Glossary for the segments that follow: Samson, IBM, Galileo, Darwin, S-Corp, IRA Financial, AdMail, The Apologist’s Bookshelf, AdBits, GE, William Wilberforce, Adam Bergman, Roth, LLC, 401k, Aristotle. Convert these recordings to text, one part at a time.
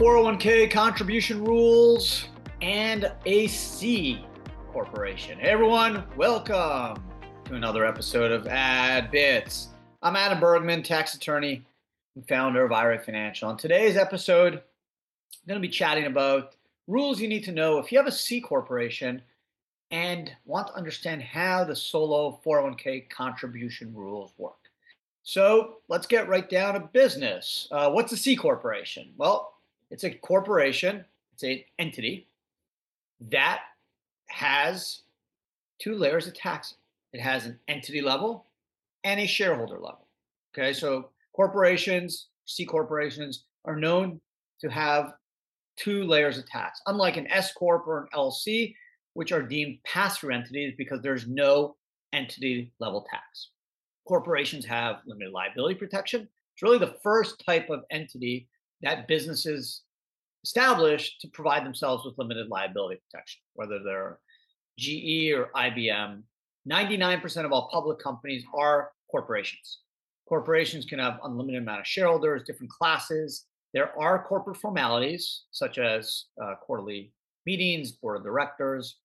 401k contribution rules, and a C corporation. Hey everyone, welcome to another episode of AdBits. I'm Adam Bergman, tax attorney and founder of IRA Financial. On today's episode, I'm going to be chatting about rules you need to know if you have a C corporation and want to understand how the solo 401k contribution rules work. So let's get right down to business. What's a C corporation? Well, it's a corporation, it's an entity that has two layers of taxes. It has an entity level and a shareholder level. Okay, so corporations, C corporations are known to have two layers of tax, unlike an S-Corp or an LLC, which are deemed pass-through entities because there's no entity level tax. Corporations have limited liability protection. It's really the first type of entity that businesses establish to provide themselves with limited liability protection, whether they're GE or IBM. 99% of all public companies are corporations. Corporations can have unlimited amount of shareholders, different classes. There are corporate formalities, such as quarterly meetings, board of directors,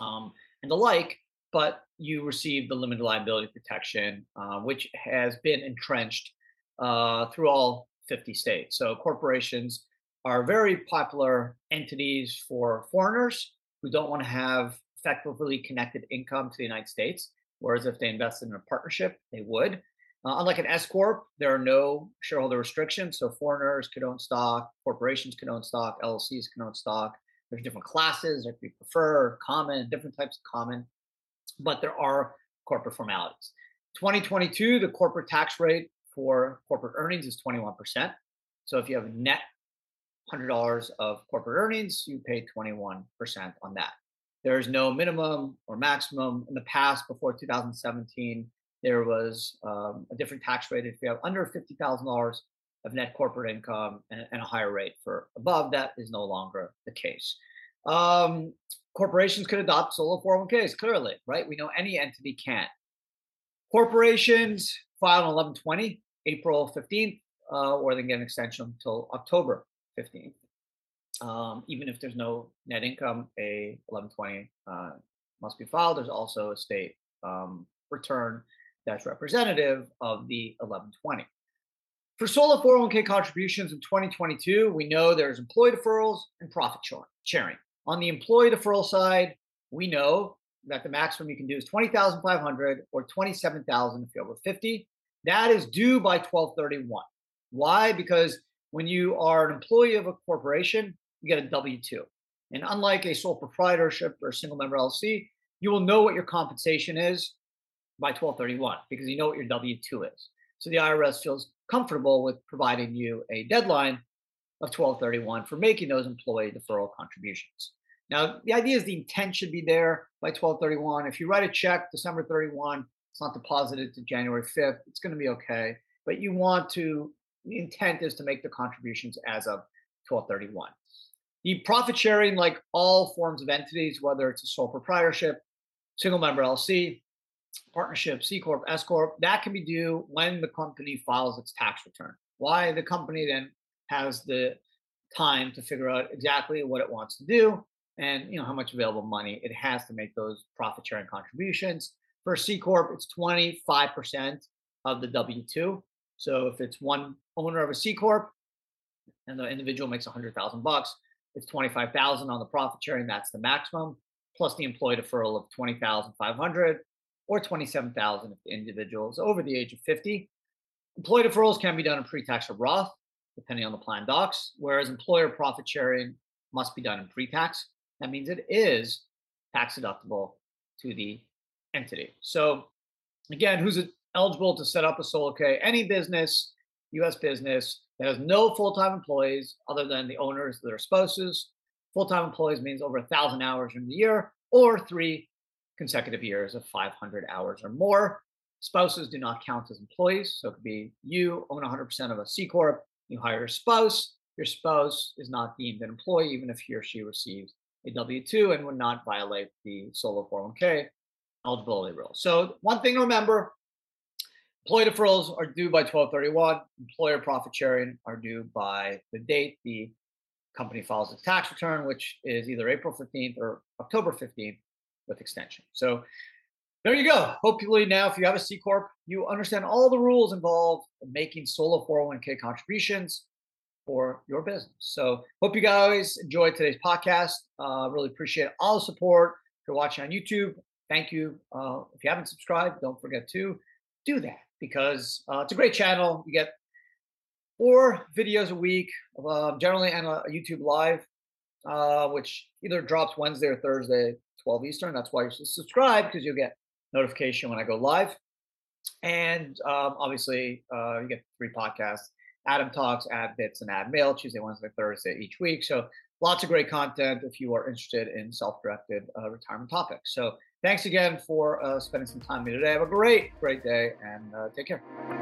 and the like, but you receive the limited liability protection, which has been entrenched through all 50 states. So corporations are very popular entities for foreigners who don't want to have effectively connected income to the United States, whereas if they invested in a partnership, they would. Unlike an S-Corp, there are no shareholder restrictions. So foreigners could own stock, corporations can own stock, LLCs can own stock. There's different classes, there could be preferred, common, different types of common, but there are corporate formalities. 2022, the corporate tax rate for corporate earnings is 21%. So if you have a net $100 of corporate earnings, you pay 21% on that. There is no minimum or maximum. In the past, before 2017, there was a different tax rate if you have under $50,000 of net corporate income and a higher rate for above. That is no longer the case. Corporations could adopt solo 401ks, clearly, right? We know any entity can. Corporations file on 11/20, April 15th, or they can get an extension until October 15th. Even if there's no net income, a 11/20 must be filed. There's also a state return that's representative of the 11/20. For solo 401k contributions in 2022, we know there's employee deferrals and profit sharing. On the employee deferral side, we know that the maximum you can do is $20,500 or $27,000 if you're over 50. That is due by 12/31. Why? Because when you are an employee of a corporation, you get a W-2. And unlike a sole proprietorship or single member LLC, you will know what your compensation is by 12/31 because you know what your W-2 is. So the IRS feels comfortable with providing you a deadline of 12/31 for making those employee deferral contributions. Now, the idea is the intent should be there by 12/31. If you write a check December 31, it's not deposited to January 5th, it's going to be okay. But you want to, the intent is to make the contributions as of 12/31. The profit sharing, like all forms of entities, whether it's a sole proprietorship, single member LLC, partnership, C Corp, S Corp, that can be due when the company files its tax return. Why? The company then has the time to figure out exactly what it wants to do and, you know, how much available money it has to make those profit sharing contributions. For C Corp, it's 25% of the W-2. So if it's one owner of a C Corp and the individual makes $100,000, it's $25,000 on the profit sharing. That's the maximum, plus the employee deferral of $20,500 or $27,000 if the individual is over the age of 50. Employee deferrals can be done in pre-tax or Roth, depending on the plan docs, whereas employer profit sharing must be done in pre-tax. That means it is tax deductible to the entity. So again, who's eligible to set up a solo K? Any business, U.S. business, that has no full-time employees other than the owners, their spouses. Full-time employees means over 1,000 hours in the year or 3 consecutive years of 500 hours or more. Spouses do not count as employees. So it could be you own 100% of a C Corp. You hire a spouse, your spouse is not deemed an employee, even if he or she receives a W-2 and would not violate the solo 401k eligibility rule. So one thing to remember, employee deferrals are due by 12/31, employer profit sharing are due by the date the company files its tax return, which is either April 15th or October 15th with extension. So there you go. Hopefully now, if you have a C-Corp, you understand all the rules involved in making solo 401k contributions for your business. So hope you guys enjoyed today's podcast. Really appreciate all the support. If you're watching on YouTube, thank you. If you haven't subscribed, don't forget to do that, because it's a great channel. You get 4 videos a week, generally, and a YouTube live, which either drops Wednesday or Thursday, 12 Eastern. That's why you should subscribe, because you'll get notification when I go live. And obviously, you get 3 podcasts: Adam Talks, AdBits, and AdMail, Tuesday, Wednesday, Thursday each week. So lots of great content if you are interested in self-directed retirement topics. So thanks again for spending some time with me today. Have a great, great day, and take care.